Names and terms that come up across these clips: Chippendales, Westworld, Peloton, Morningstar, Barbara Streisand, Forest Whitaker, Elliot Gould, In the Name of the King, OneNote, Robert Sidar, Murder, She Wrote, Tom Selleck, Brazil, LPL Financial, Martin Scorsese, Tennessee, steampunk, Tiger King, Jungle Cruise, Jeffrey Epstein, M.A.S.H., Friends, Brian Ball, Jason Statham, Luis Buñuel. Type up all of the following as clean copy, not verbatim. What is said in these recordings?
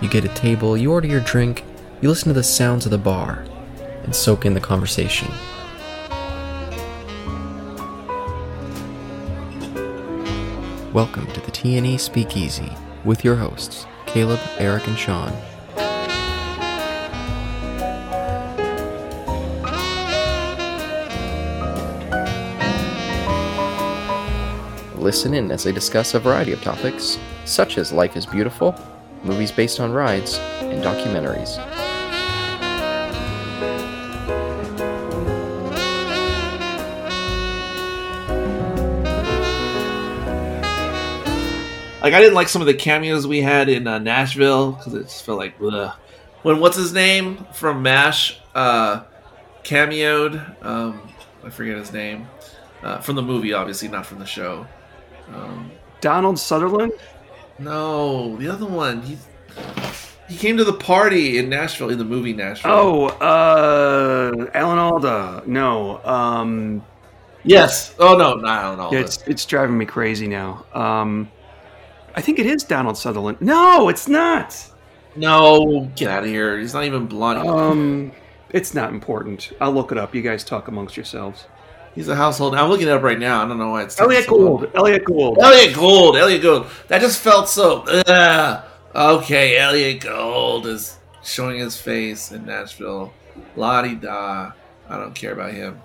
You get a table, you order your drink, you listen to the sounds of the bar, and soak in the conversation. Welcome to the TNE Speakeasy, with your hosts, Caleb, Eric, and Sean. Listen in as they discuss a variety of topics, such as Life Is Beautiful, movies based on rides, and documentaries. Like, I didn't like some of the cameos we had in Nashville, because it just felt like, bleh. When what's-his-name from M.A.S.H. Cameoed, I forget his name, from the movie, obviously, not from the show. Donald Sutherland? No, the other one. He came to the party in Nashville, in the movie Nashville. Oh, Alan Alda. No. Yes. Oh, no, not Alan Alda. It's driving me crazy now. I think it is Donald Sutherland. No, it's not. No, get out of here. He's not even blonde. It's not important. I'll look it up. You guys talk amongst yourselves. He's a household. I'm looking it up right now. I don't know why it's Elliot Gould. That just felt so. Ugh. Okay, Elliot Gould is showing his face in Nashville. La-di-da. I don't care about him.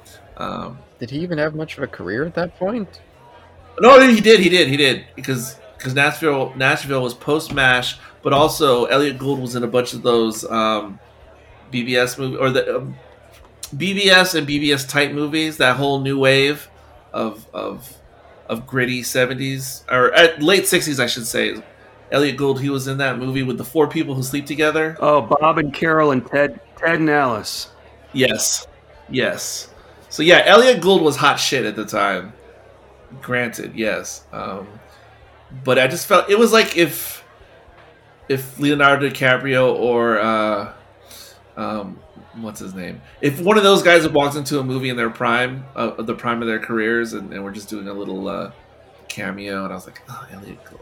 Did he even have much of a career at that point? No, he did. Because Nashville was post MASH, but also Elliot Gould was in a bunch of those BBS movies, or the BBS and BBS type movies. That whole new wave of gritty 70s or late 60s, I should say. Elliot Gould, he was in that movie with the four people who sleep together. Oh, Bob and Carol and Ted and Alice. Yes. So yeah, Elliot Gould was hot shit at the time. Granted, yes. But I just felt it was like if Leonardo DiCaprio or what's his name, if one of those guys had walked into a movie in their prime, the prime of their careers, and we're just doing a little cameo, and I was like, oh, Elliot Gould,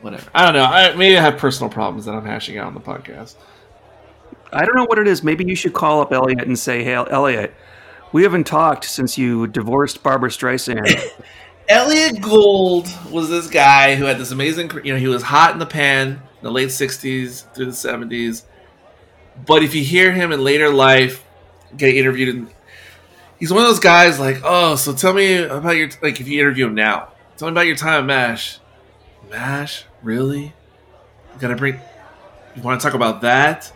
whatever. I don't know. Maybe I have personal problems that I'm hashing out on the podcast. I don't know what it is. Maybe you should call up Elliot and say, "Hey, Elliot, we haven't talked since you divorced Barbara Streisand." Elliot Gould was this guy who had this amazing, he was hot in the pan in the late 60s through the 70s. But if you hear him in later life get interviewed, he's one of those guys like, oh, so tell me about your, like if you interview him now, tell me about your time at M.A.S.H. M.A.S.H., really? You want to talk about that?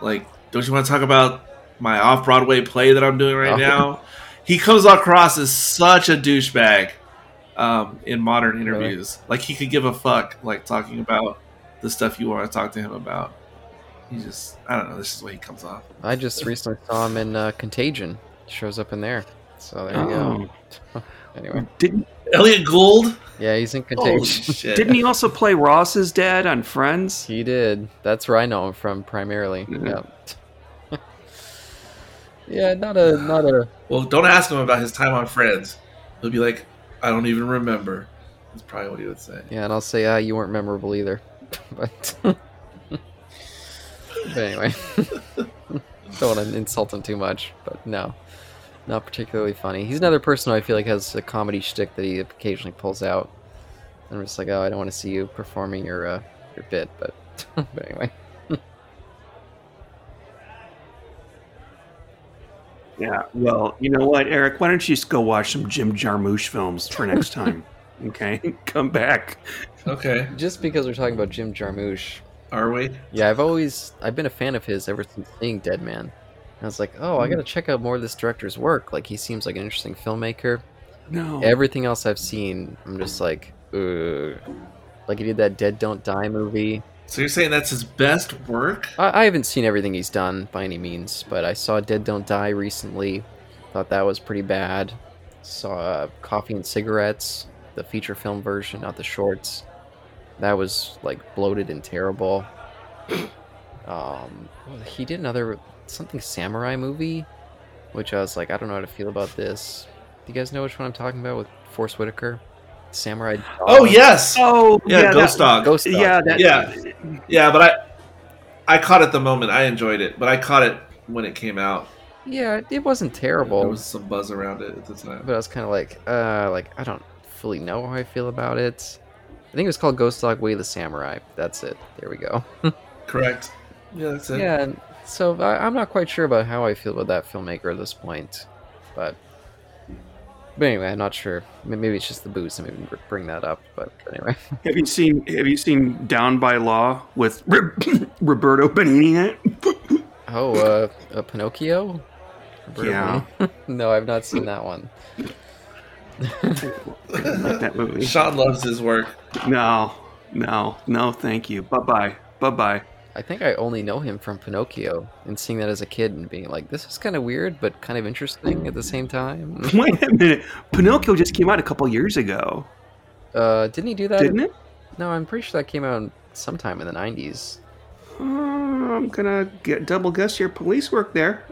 Like, don't you want to talk about my off-Broadway play that I'm doing now? He comes across as such a douchebag. In modern interviews, like he could give a fuck, like talking about the stuff you want to talk to him about. He just, I don't know, this is the way he comes off. I just recently saw him in Contagion. Shows up in there. So there you go. Anyway. Didn't Elliot Gould? Yeah, he's in Contagion. Shit. Didn't he also play Ross's dad on Friends? He did. That's where I know him from primarily. Yep. Yeah, not a. Well, don't ask him about his time on Friends. He'll be like, I don't even remember. That's probably what he would say. Yeah, and I'll say, you weren't memorable either. But anyway, don't want to insult him too much. But no, not particularly funny. He's another person who I feel like has a comedy shtick that he occasionally pulls out. And I'm just like, oh, I don't want to see you performing your bit. But anyway. Yeah, well, you know what, Eric? Why don't you just go watch some Jim Jarmusch films for next time? Okay? Come back. Okay. Just because we're talking about Jim Jarmusch. Are we? Yeah, I've been a fan of his ever since seeing Dead Man. And I was like, oh, I gotta check out more of this director's work. Like, he seems like an interesting filmmaker. No. Everything else I've seen, I'm just like, ugh. Like, he did that Dead Don't Die movie. So you're saying that's his best work? I haven't seen everything he's done by any means, but I saw Dead Don't Die recently. Thought that was pretty bad. Saw Coffee and Cigarettes, the feature film version, not the shorts. That was like bloated and terrible. He did another something samurai movie, which I was like, I don't know how to feel about this. Do you guys know which one I'm talking about with Forest Whitaker? Samurai Dog. Oh yes. Oh yeah, yeah, Ghost Dog. Ghost Dog. Yeah, yeah. But I caught it at the moment. I enjoyed it, but I caught it when it came out. Yeah, it wasn't terrible. There was some buzz around it at the time. But I was kind of like I don't fully know how I feel about it. I think it was called Ghost Dog: Way of the Samurai. That's it. There we go. Correct. Yeah, that's it. Yeah. So I'm not quite sure about how I feel about that filmmaker at this point, but anyway, I'm not sure. Maybe it's just the booze, and maybe bring that up. But anyway, have you seen Down by Law with Roberto Benigni in it? Oh, a Pinocchio. Roberto Benigni? No, I've not seen that one. Like that movie. Sean loves his work. No, thank you. Bye bye. I think I only know him from Pinocchio and seeing that as a kid and being like, this is kind of weird, but kind of interesting at the same time. Wait a minute. Pinocchio just came out a couple years ago. Didn't he do that? Didn't it? No, I'm pretty sure that came out sometime in the 90s. I'm going to double guess your police work there.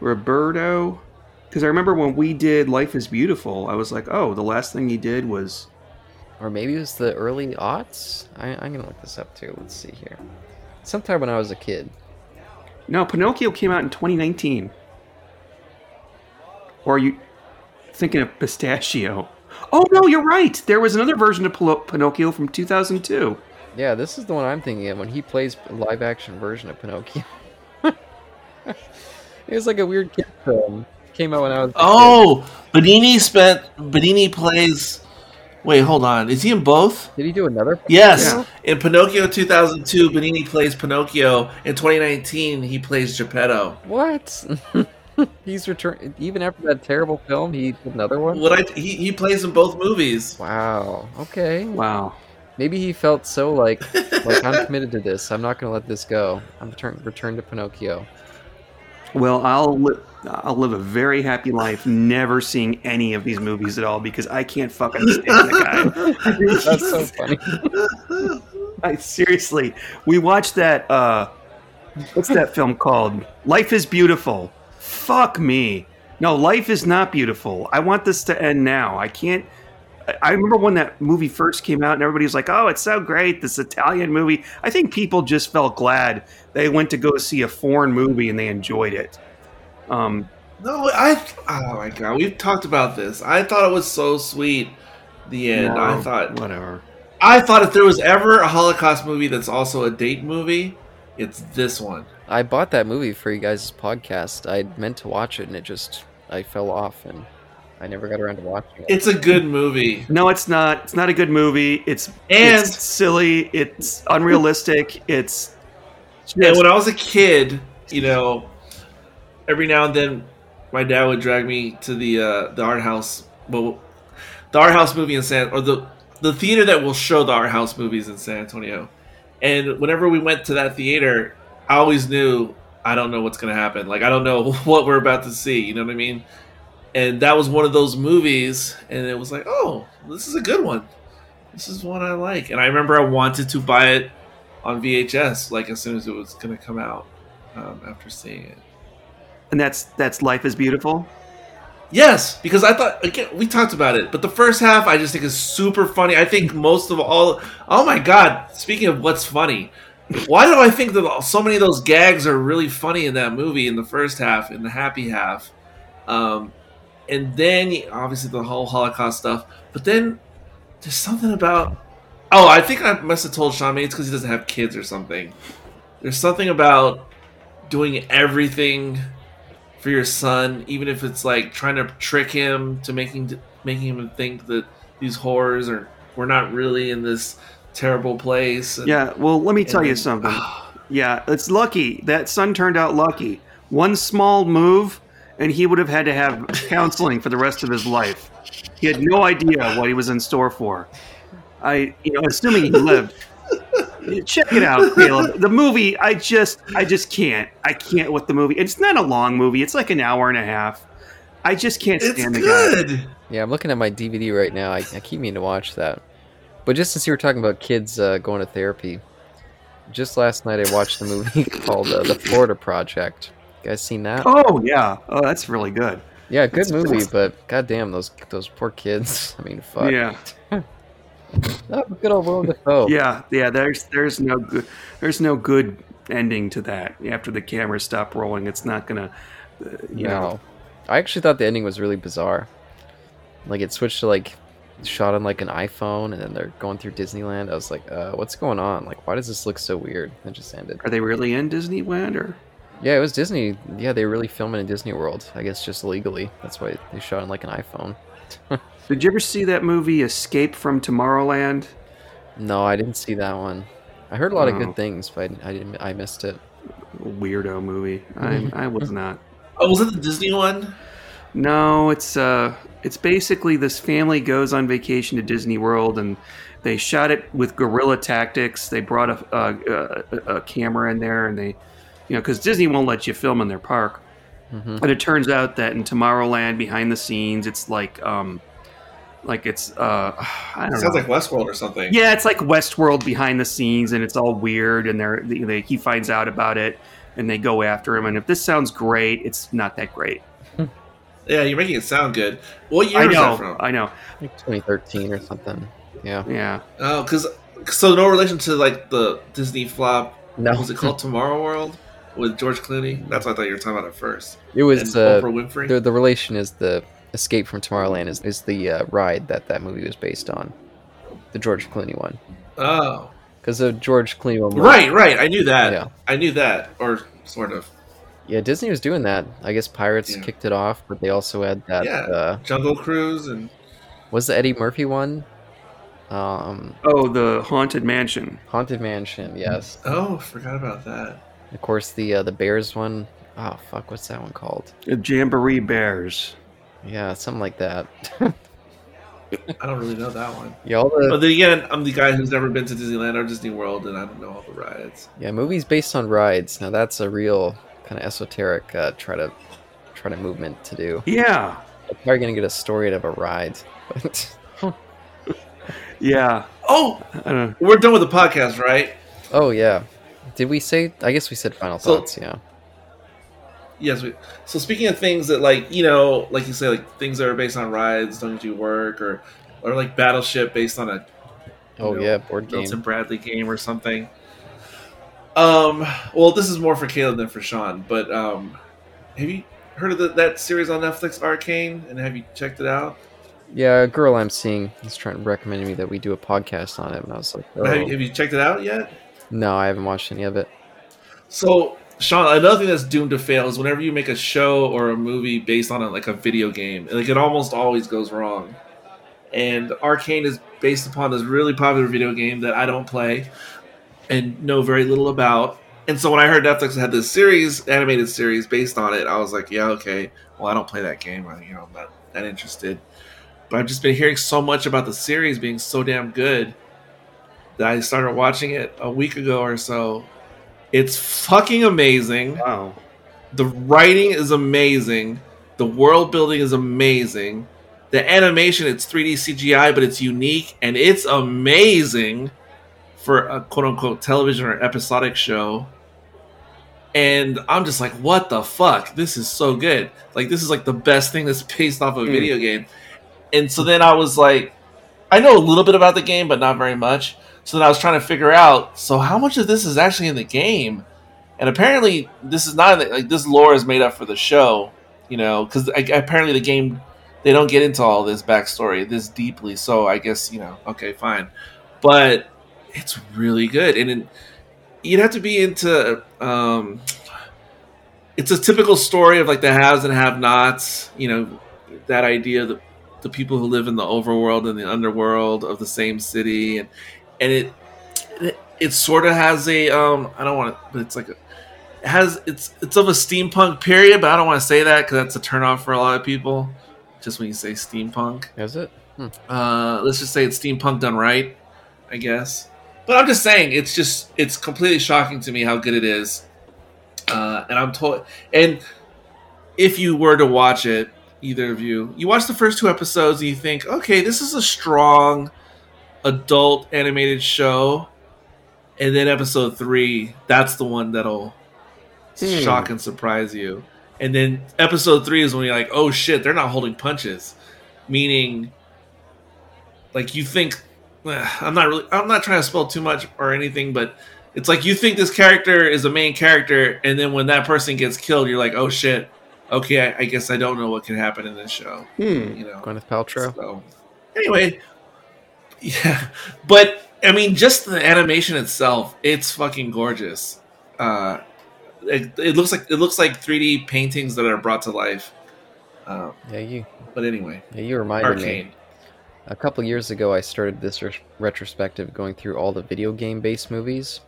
Roberto. Because I remember when we did Life Is Beautiful, I was like, oh, the last thing he did was... Or maybe it was the early aughts? I'm going to look this up, too. Let's see here. Sometime when I was a kid. No, Pinocchio came out in 2019. Or are you thinking of Pistachio? Oh, no, you're right. There was another version of Pinocchio from 2002. Yeah, this is the one I'm thinking of when he plays a live-action version of Pinocchio. It was like a weird kid film. Came out when I was... Oh! Benigni plays... Wait, hold on. Is he in both? Did he do another Pinocchio? Yes. In Pinocchio 2002, Benigni plays Pinocchio. In 2019, he plays Geppetto. What? He's returned even after that terrible film. He did another one. He plays in both movies. Wow. Okay. Wow. Maybe he felt so like I'm committed to this. I'm not going to let this go. I'm return to Pinocchio. Well, I'll live a very happy life never seeing any of these movies at all because I can't fucking stand the guy. That's so funny. Seriously, we watched that, what's that film called? Life Is Beautiful. Fuck me. No, Life Is Not Beautiful. I want this to end now. I remember when that movie first came out and everybody was like, oh, it's so great, this Italian movie. I think people just felt glad they went to go see a foreign movie and they enjoyed it. Oh my God, we've talked about this. I thought it was so sweet, the end. No, I thought if there was ever a Holocaust movie that's also a date movie, it's this one. I bought that movie for you guys' podcast. I meant to watch it and I fell off and I never got around to watching it. It's a good movie. No, it's not. It's not a good movie. It's silly. It's unrealistic. It's... Yeah, when I was a kid, you know, every now and then my dad would drag me to the art house. Well, the art house movie in the theater that will show the art house movies in San Antonio. And whenever we went to that theater, I always knew, I don't know what's going to happen. Like, I don't know what we're about to see. You know what I mean? And that was one of those movies, and it was like, oh, this is a good one. This is one I like. And I remember I wanted to buy it on VHS, like as soon as it was going to come out after seeing it. And that's Life Is Beautiful? Yes, because I thought, again, we talked about it, but the first half I just think is super funny. I think most of all, oh my God, speaking of what's funny, why do I think that so many of those gags are really funny in that movie in the first half, in the happy half? And then, obviously, the whole Holocaust stuff. But then, there's something about... Oh, I think I must have told Sean, maybe it's because he doesn't have kids or something. There's something about doing everything for your son, even if it's like trying to trick him to making him think that these horrors are... We're not really in this terrible place. And, yeah, well, let me tell you something. Yeah, it's lucky. That son turned out lucky. One small move... And he would have had to have counseling for the rest of his life. He had no idea what he was in store for. Assuming he lived. Check it out, Caleb. The movie, I just can't. I can't with the movie. It's not a long movie. It's like an hour and a half. I just can't stand the guy. Yeah, I'm looking at my DVD right now. I keep meaning to watch that. But just since you were talking about kids going to therapy, just last night I watched a movie called The Florida Project. You guys seen that? Oh, yeah. Oh, that's really good. Yeah, good movie, but goddamn, those poor kids. I mean, fuck. Yeah. Oh, good old Willem Dafoe. Yeah. There's no good ending to that. After the cameras stop rolling, it's not gonna. You know. I actually thought the ending was really bizarre. Like it switched to like shot on like an iPhone, and then they're going through Disneyland. I was like, what's going on? Like, why does this look so weird? And it just ended. Are they really in Disneyland or? Yeah, it was Disney. Yeah, they were really filming in Disney World. I guess just legally. That's why they shot on like an iPhone. Did you ever see that movie Escape from Tomorrowland? No, I didn't see that one. I heard a lot of good things, but I missed it. Weirdo movie. I was not. Oh, was it the Disney one? No, it's basically this family goes on vacation to Disney World, and they shot it with guerrilla tactics. They brought a camera in there, and they, you know, because Disney won't let you film in their park. Mm-hmm. And it turns out that in Tomorrowland, behind the scenes, it's like like Westworld or something. Yeah, it's like Westworld behind the scenes, and it's all weird. And he finds out about it, and they go after him. And if this sounds great, it's not that great. Yeah, you're making it sound good. What year is that from? I know, like 2013 or something. Yeah. Oh, because no relation to like the Disney flop. No, was it called Tomorrow World? With George Clooney? That's what I thought you were talking about at first. It was Oprah Winfrey. The relation is the Escape from Tomorrowland is the ride that movie was based on, the George Clooney one. Oh, because the George Clooney one. Right. I knew that. Yeah. I knew that, or sort of. Yeah, Disney was doing that. I guess Pirates kicked it off, but they also had that. Yeah, Jungle Cruise and was the Eddie Murphy one. The Haunted Mansion. Haunted Mansion, yes. Oh, forgot about that. Of course, the Bears one. Oh, fuck, what's that one called? Jamboree Bears. Yeah, something like that. I don't really know that one. Yeah, but then again, I'm the guy who's never been to Disneyland or Disney World, and I don't know all the rides. Yeah, movies based on rides. Now, that's a real kind of esoteric try to movement to do. Yeah. I'm probably going to get a story out of a ride. Yeah. Oh, I don't know. We're done with the podcast, right? Oh, yeah. Did we say? I guess we said final thoughts. Yeah. Yes. So speaking of things that, like, you know, like you say, like things that are based on rides don't do work, or like Battleship based on a board game, Milton Bradley game or something. Well, this is more for Caleb than for Sean, but have you heard of that series on Netflix, Arcane? And have you checked it out? Yeah, a girl I'm seeing is trying to recommend me that we do a podcast on it, and I was like, oh. Have you checked it out yet? No, I haven't watched any of it. So, Sean, another thing that's doomed to fail is whenever you make a show or a movie based on a video game, like it almost always goes wrong. And Arcane is based upon this really popular video game that I don't play and know very little about. And so when I heard Netflix had this animated series based on it, I was like, yeah, okay. Well, I don't play that game. I'm not that interested. But I've just been hearing so much about the series being so damn good that I started watching it a week ago or so. It's fucking amazing. Wow. The writing is amazing. The world building is amazing. The animation, it's 3D CGI, but it's unique, and it's amazing for a quote-unquote television or episodic show. And I'm just like, what the fuck? This is so good. Like, this is like the best thing that's based off of a video game. And so then I was like, I know a little bit about the game, but not very much. So then I was trying to figure out, so how much of this is actually in the game? And apparently this is not, like, this lore is made up for the show, you know, because apparently the game, they don't get into all this backstory this deeply. So I guess, you know, okay, fine. But it's really good. And you'd have to be into, it's a typical story of like the haves and have-nots, you know, that idea that the people who live in the overworld and the underworld of the same city. And it sort of has a I don't want to, but it's like it's of a steampunk period, but I don't want to say that because that's a turnoff for a lot of people. Just when you say steampunk, is it? Let's just say it's steampunk done right, I guess. But I'm just saying, it's completely shocking to me how good it is. And I'm told, and if you were to watch it, either of you, you watch the first two episodes and you think, okay, this is a strong adult animated show. And then episode 3, that's the one that'll shock and surprise you. And then episode 3 is when you're like, oh shit, they're not holding punches. Meaning, like, you think, I'm not trying to spell too much or anything, but it's like you think this character is the main character, and then when that person gets killed, you're like, oh shit, okay, I guess I don't know what can happen in this show. You know, Gwyneth Paltrow. So, anyway, yeah, but I mean, just the animation itself, it's fucking gorgeous. It looks like 3D paintings that are brought to life. But anyway, you reminded me. A couple years ago, I started this retrospective going through all the video game-based movies,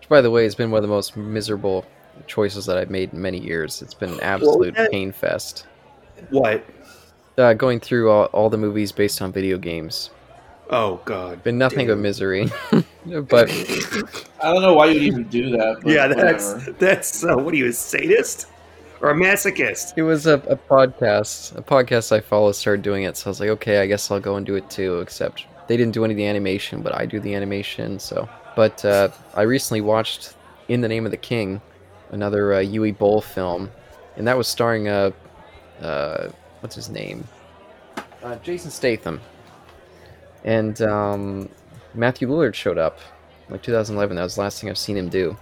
which, by the way, has been one of the most miserable choices that I've made in many years. It's been an absolute pain fest. What? Going through all the movies based on video games. Oh, God. Been nothing but misery. But I don't know why you'd even do that. Yeah, that's what are you, a sadist? Or a masochist? It was a podcast. A podcast I follow started doing it, so I was like, okay, I guess I'll go and do it too, except they didn't do any of the animation, but I do the animation, so. But I recently watched In the Name of the King, another Uwe Boll film, and that was starring, what's his name? Jason Statham. And Matthew Lillard showed up, like 2011. That was the last thing I've seen him do,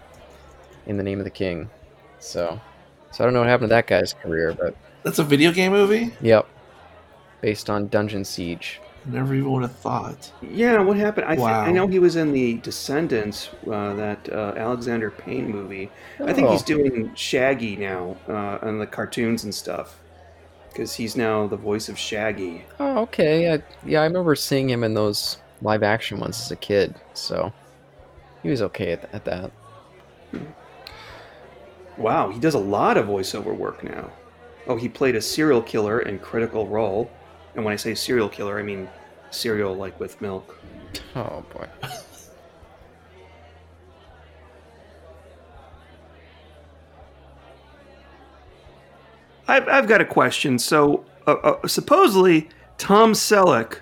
In the Name of the King, so. So I don't know what happened to that guy's career, but that's a video game movie? Yep. Based on Dungeon Siege. Never even would have thought. Yeah, what happened? I know he was in the Descendants, that Alexander Payne movie. Oh. I think he's doing Shaggy now on the cartoons and stuff, because he's now the voice of Shaggy. Oh, okay. I remember seeing him in those live action ones as a kid, so he was okay at that. Wow, he does a lot of voiceover work now. Oh, he played a serial killer in Critical Role. And when I say serial killer, I mean cereal like with milk. Oh, boy. I've got a question. So, supposedly, Tom Selleck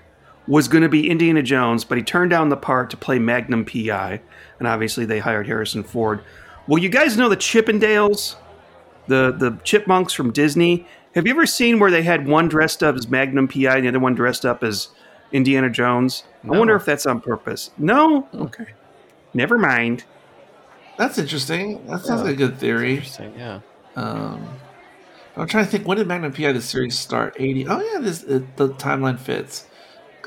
was going to be Indiana Jones, but he turned down the part to play Magnum P.I. And obviously they hired Harrison Ford. Well, you guys know the Chippendales, the chipmunks from Disney. Have you ever seen where they had one dressed up as Magnum P.I. and the other one dressed up as Indiana Jones? No. I wonder if that's on purpose. No? Okay. Never mind. That's interesting. That sounds like a good theory. Interesting, yeah. I'm trying to think, when did Magnum P.I. the series start? 80? Oh, yeah, the timeline fits.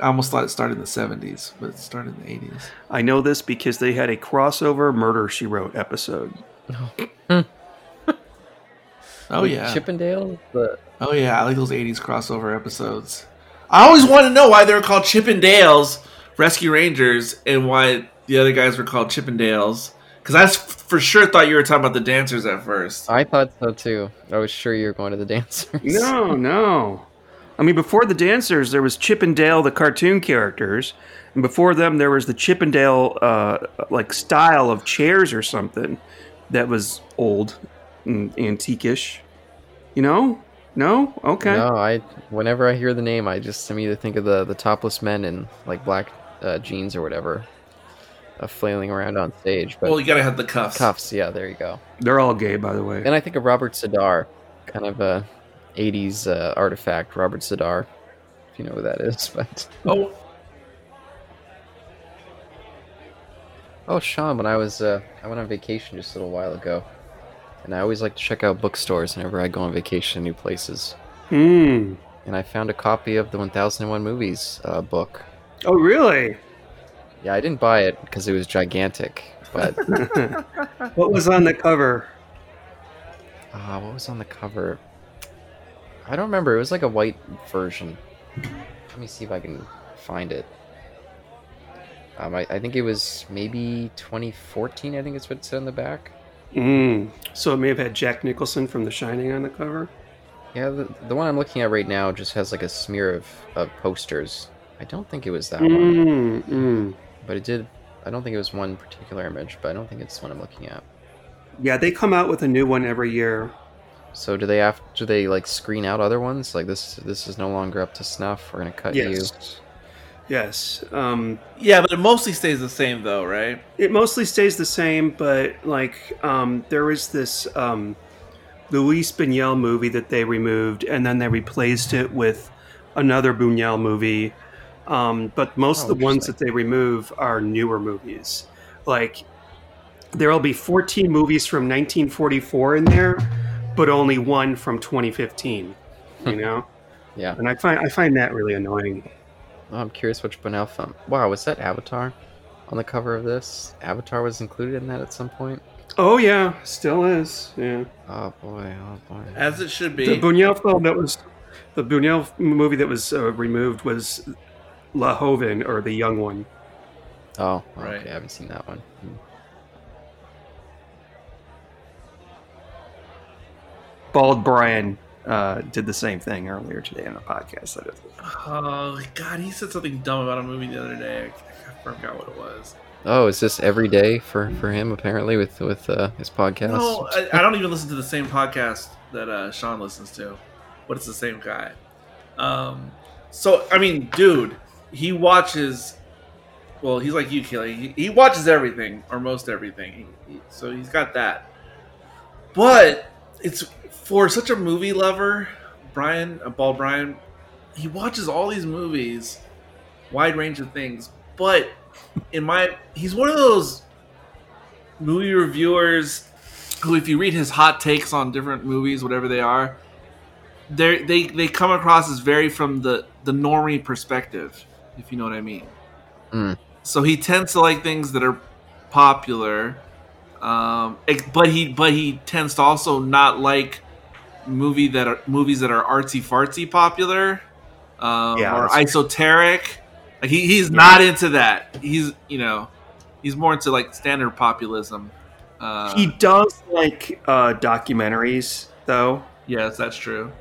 I almost thought it started in the 70s, but it started in the 80s. I know this because they had a crossover Murder, She Wrote episode. Oh, yeah. Chippendale? Oh, yeah. I like those 80s crossover episodes. I always want to know why they were called Chippendales, Rescue Rangers, and why the other guys were called Chippendales. Because I for sure thought you were talking about the dancers at first. I thought so, too. I was sure you were going to the dancers. No. I mean, before the dancers, there was Chippendale, the cartoon characters, and before them, there was the Chippendale style of chairs or something that was old and antique-ish. You know? No? Okay. No, whenever I hear the name, I either think of the topless men in like black jeans or whatever, flailing around on stage. But well, you gotta have the cuffs. Cuffs, yeah. There you go. They're all gay, by the way. And I think of Robert Sidar, kind of a 80s artifact, Robert Sidar, if you know who that is. But oh, Sean, when I went on vacation just a little while ago, and I always like to check out bookstores whenever I go on vacation to new places. And I found a copy of the 1001 Movies book. Oh, really? Yeah, I didn't buy it because it was gigantic. But what was on the cover? What was on the cover? I don't remember. It was like a white version. Let me see if I can find it. I think it was maybe 2014, I think it's what it said on the back. So it may have had Jack Nicholson from The Shining on the cover? Yeah, the one I'm looking at right now just has like a smear of posters. I don't think it was that one. But it did I don't think it was one particular image, but I don't think it's the one I'm looking at. Yeah, they come out with a new one every year. So do they have? Do they like screen out other ones? Like this is no longer up to snuff. We're gonna cut you. Yes. Yeah, but it mostly stays the same, though, right? It mostly stays the same, but like there is this Luis Buñuel movie that they removed, and then they replaced it with another Buñuel movie. But most of the ones that they remove are newer movies. Like there'll be 14 movies from 1944 in there, but only one from 2015. You know? Yeah. And I find that really annoying. Oh, I'm curious which Buñuel film. Wow, was that Avatar on the cover of this? Avatar was included in that at some point? Oh, yeah. Still is. Yeah. Oh, boy. As it should be. The Buñuel movie that was removed was La Joven, or The Young One. Oh, okay. Right. I haven't seen that one. Bald Brian. Did the same thing earlier today on the podcast. Oh, God, he said something dumb about a movie the other day. I forgot what it was. Oh, is this every day for him, apparently, with his podcast? No, I don't even listen to the same podcast that Sean listens to, but it's the same guy. So, I mean, dude, he watches... Well, he's like you, Kelly. He watches everything, or most everything. So he's got that. But it's... For such a movie lover, Bald Brian, he watches all these movies, wide range of things. But he's one of those movie reviewers who, if you read his hot takes on different movies, whatever they are, they come across as very from the normie perspective, if you know what I mean. Mm. So he tends to like things that are popular, but he tends to also not like movies that are artsy fartsy popular, or esoteric. Like he's not into that. He's more into like standard populism. He does like documentaries, though. Yes, that's true.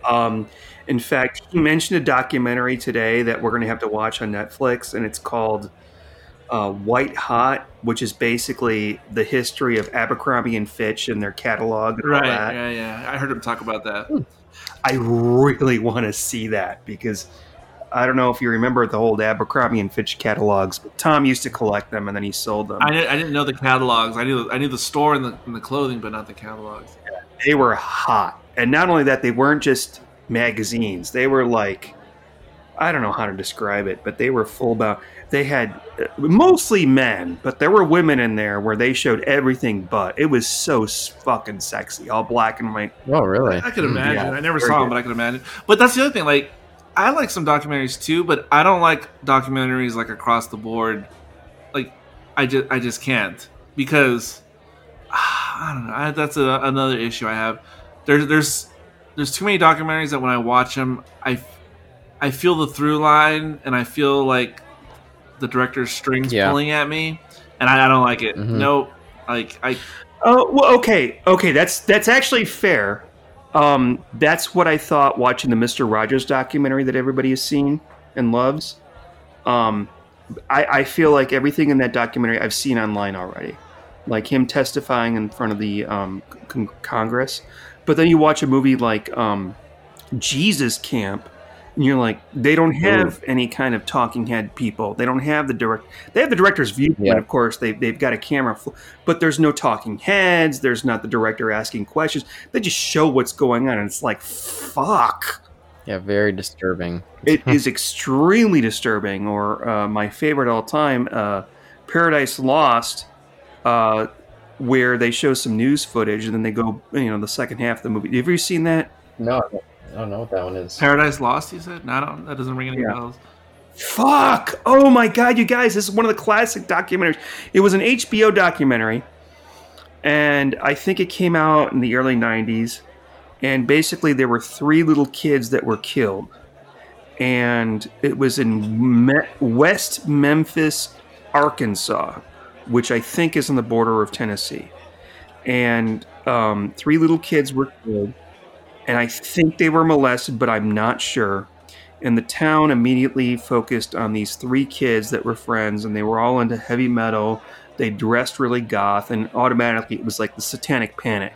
In fact, he mentioned a documentary today that we're going to have to watch on Netflix, and it's called White Hot, which is basically the history of Abercrombie and Fitch and their catalog and all that. Yeah. I heard him talk about that. I really want to see that because I don't know if you remember the old Abercrombie and Fitch catalogs, but Tom used to collect them and then he sold them. I didn't know the catalogs. I knew the store and the clothing, but not the catalogs. Yeah, they were hot. And not only that, they weren't just magazines. They were like... I don't know how to describe it, but they were full about... They had mostly men, but there were women in there where they showed everything but. It was so fucking sexy, all black and white. Oh, really? I could imagine. Yeah, I never saw them, but I could imagine. But that's the other thing. Like, I like some documentaries too, but I don't like documentaries like across the board. Like, I just can't because I don't know. That's another issue I have. There's too many documentaries that when I watch them, I feel the through line, and I feel like the director's strings pulling at me, and I don't like it. Mm-hmm. Nope. Okay. That's actually fair. That's what I thought watching the Mr. Rogers documentary that everybody has seen and loves. I feel like everything in that documentary I've seen online already, like him testifying in front of the Congress. But then you watch a movie like Jesus Camp. And you're like, they don't have any kind of talking head people. They don't have the They have the director's viewpoint, of course. They've got a camera, but there's no talking heads. There's not the director asking questions. They just show what's going on, and it's like, fuck. Yeah, very disturbing. It is extremely disturbing. Or my favorite all time, Paradise Lost, where they show some news footage, and then they go, the second half of the movie. Have you seen that? No. I don't know what that one is. Paradise Lost, you said? No, that doesn't ring any bells. Fuck! Oh my God, you guys, this is one of the classic documentaries. It was an HBO documentary, and I think it came out in the early 90s, and basically there were three little kids that were killed, and it was in West Memphis, Arkansas, which I think is on the border of Tennessee. And three little kids were killed. And I think they were molested, but I'm not sure. And the town immediately focused on these three kids that were friends, and they were all into heavy metal. They dressed really goth, and automatically it was like the Satanic Panic.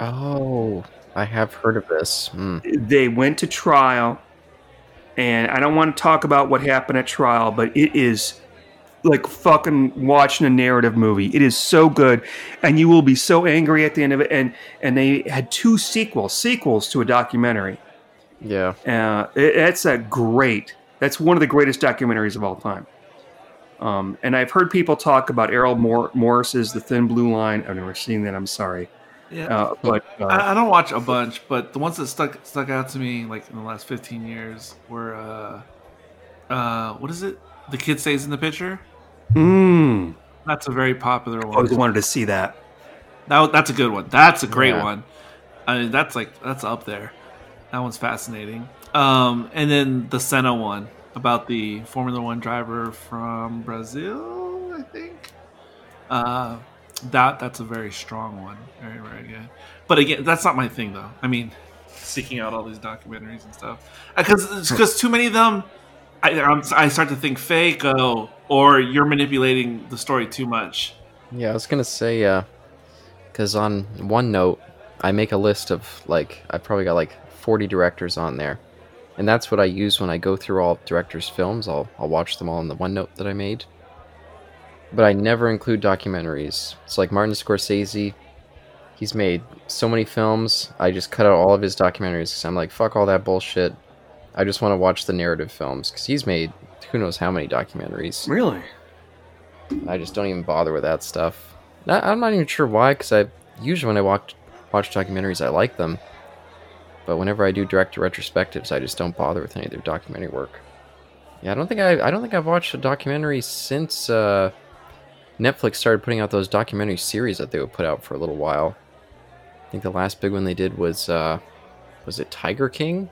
Oh, I have heard of this. Mm. They went to trial, and I don't want to talk about what happened at trial, but it is like fucking watching a narrative movie. It is so good, and you will be so angry at the end of it. And they had two sequels to a documentary. Yeah, that's one of the greatest documentaries of all time. And I've heard people talk about Errol Morris's The Thin Blue Line. I've never seen that. I'm sorry. Yeah, but I don't watch a bunch, but the ones that stuck out to me like in the last 15 years were what is it? The Kid Stays in the Picture. Mm. That's a very popular one. I always wanted to see that. That's a good one. That's a great one. I mean, that's up there. That one's fascinating. And then the Senna one about the Formula One driver from Brazil, I think. That's a very strong one. Very, very good. But again, that's not my thing, though. I mean, seeking out all these documentaries and stuff. Because too many of them, I start to think fake, or you're manipulating the story too much. Yeah, I was going to say, because on OneNote, I make a list of, like, I probably got, like, 40 directors on there, and that's what I use when I go through all directors' films. I'll watch them all in the OneNote that I made, but I never include documentaries. It's like Martin Scorsese, he's made so many films, I just cut out all of his documentaries because I'm like, fuck all that bullshit, I just want to watch the narrative films, because he's made who knows how many documentaries. Really? I just don't even bother with that stuff. I'm not even sure why, because I usually when I watch documentaries I like them. But whenever I do director retrospectives, I just don't bother with any of their documentary work. Yeah, I don't think I've watched a documentary since Netflix started putting out those documentary series that they would put out for a little while. I think the last big one they did was it Tiger King?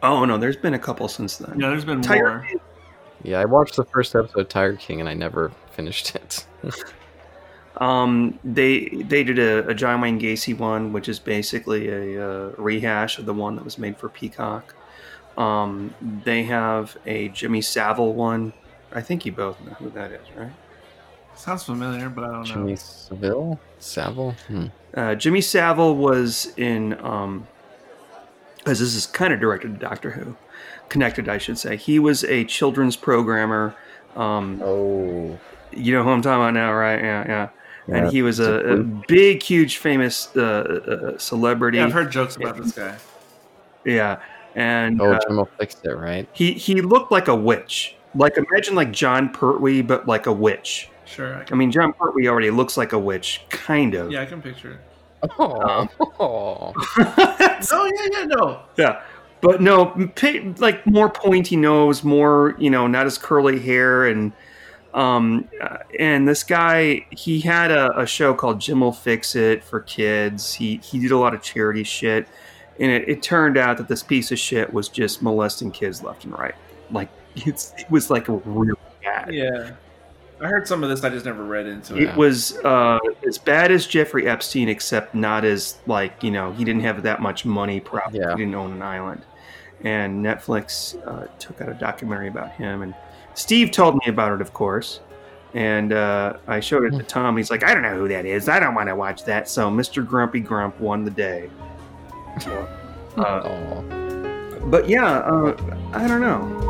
Oh no, there's been a couple since then. Yeah, there's been more. Yeah, I watched the first episode of Tiger King and I never finished it. They did a John Wayne Gacy one, which is basically a rehash of the one that was made for Peacock. They have a Jimmy Savile one. I think you both know who that is, right? Sounds familiar, but I don't know. Jimmy Savile? Savile? Hmm. Jimmy Savile was in, because this is kind of directed to Doctor Who, connected, I should say. He was a children's programmer. You know who I'm talking about now, right? Yeah. And he was a big, huge, famous celebrity. Yeah, I've heard jokes about this guy. Yeah, and Jim will fix it, right? He looked like a witch. Like imagine like John Pertwee, but like a witch. Sure. I mean, John Pertwee already looks like a witch, kind of. Yeah, I can picture it. Oh. No. Yeah. But no, like more pointy nose, more not as curly hair and. And this guy, he had a show called Jim Will Fix It for kids. He did a lot of charity shit, and it turned out that this piece of shit was just molesting kids left and right. Like it was like real bad. Yeah, I heard some of this. I just never read into it. It was as bad as Jeffrey Epstein, except not as like he didn't have that much money. Probably he didn't own an island, and Netflix took out a documentary about him and. Steve told me about it, of course, and I showed it to Tom. He's like, I don't know who that is. I don't want to watch that. So Mr. Grumpy Grump won the day. But yeah, I don't know.